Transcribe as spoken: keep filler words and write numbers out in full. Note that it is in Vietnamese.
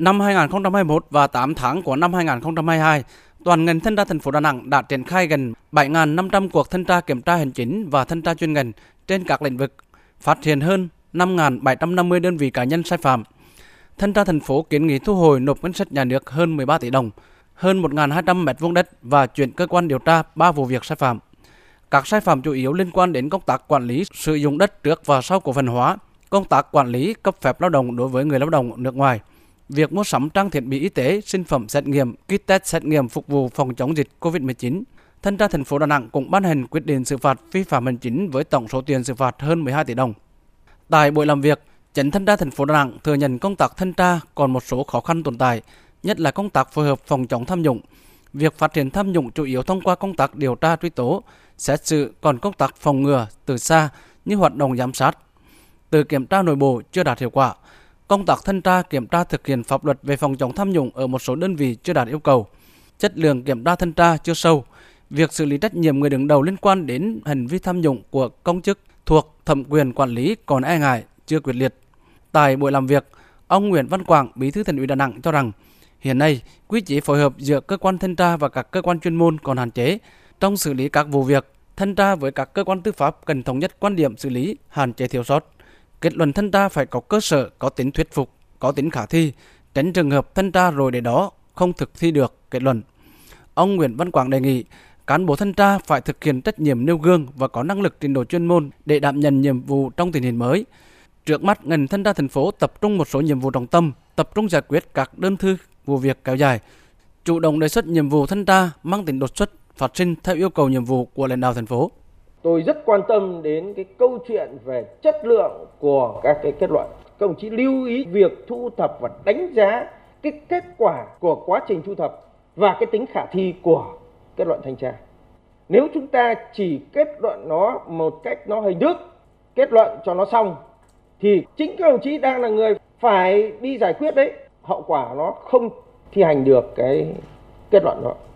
Năm hai nghìn không trăm hai mươi mốt và tám tháng của năm hai nghìn không trăm hai mươi hai, toàn ngành thanh tra thành phố Đà Nẵng đã triển khai gần bảy nghìn năm trăm cuộc thanh tra kiểm tra hành chính và thanh tra chuyên ngành trên các lĩnh vực, phát hiện hơn năm nghìn bảy trăm năm mươi đơn vị cá nhân sai phạm. Thanh tra thành phố kiến nghị thu hồi nộp ngân sách nhà nước hơn mười ba tỷ đồng, hơn một nghìn hai trăm mét vuông đất và chuyển cơ quan điều tra ba vụ việc sai phạm. Các sai phạm chủ yếu liên quan đến công tác quản lý sử dụng đất trước và sau cổ phần hóa, công tác quản lý cấp phép lao động đối với người lao động nước ngoài, việc mua sắm trang thiết bị y tế, sinh phẩm xét nghiệm, kit test xét nghiệm phục vụ phòng chống dịch Covid mười chín. Thanh tra thành phố Đà Nẵng cũng ban hành quyết định xử phạt vi phạm hành chính với tổng số tiền xử phạt hơn mười hai tỷ đồng. Tại buổi làm việc, Chánh thanh tra thành phố Đà Nẵng thừa nhận công tác thanh tra còn một số khó khăn tồn tại, nhất là công tác phối hợp phòng chống tham nhũng. Việc phát hiện tham nhũng chủ yếu thông qua công tác điều tra truy tố, xét xử, còn công tác phòng ngừa từ xa như hoạt động giám sát, từ kiểm tra nội bộ chưa đạt hiệu quả. Công tác thanh tra kiểm tra thực hiện pháp luật về phòng chống tham nhũng ở một số đơn vị chưa đạt yêu cầu. Chất lượng kiểm tra thanh tra chưa sâu. Việc xử lý trách nhiệm người đứng đầu liên quan đến hành vi tham nhũng của công chức thuộc thẩm quyền quản lý còn e ngại, chưa quyết liệt. Tại buổi làm việc, ông Nguyễn Văn Quảng, Bí thư Thành ủy Đà Nẵng cho rằng hiện nay quy chế phối hợp giữa cơ quan thanh tra và các cơ quan chuyên môn còn hạn chế trong xử lý các vụ việc. Thanh tra với các cơ quan tư pháp cần thống nhất quan điểm xử lý, hạn chế thiếu sót. Kết luận thanh tra phải có cơ sở, có tính thuyết phục, có tính khả thi, tránh trường hợp thanh tra rồi để đó không thực thi được kết luận. Ông Nguyễn Văn Quảng đề nghị cán bộ thanh tra phải thực hiện trách nhiệm nêu gương và có năng lực trình độ chuyên môn để đảm nhận nhiệm vụ trong tình hình mới. Trước mắt, ngành thanh tra thành phố tập trung một số nhiệm vụ trọng tâm, tập trung giải quyết các đơn thư vụ việc kéo dài, chủ động đề xuất nhiệm vụ thanh tra mang tính đột xuất, phát sinh theo yêu cầu nhiệm vụ của lãnh đạo thành phố. Tôi rất quan tâm đến cái câu chuyện về chất lượng của các cái kết luận. Các đồng chí lưu ý việc thu thập và đánh giá cái kết quả của quá trình thu thập và cái tính khả thi của kết luận thanh tra. Nếu chúng ta chỉ kết luận nó một cách nó hình thức, kết luận cho nó xong, thì chính các đồng chí đang là người phải đi giải quyết đấy. Hậu quả nó không thi hành được cái kết luận đó.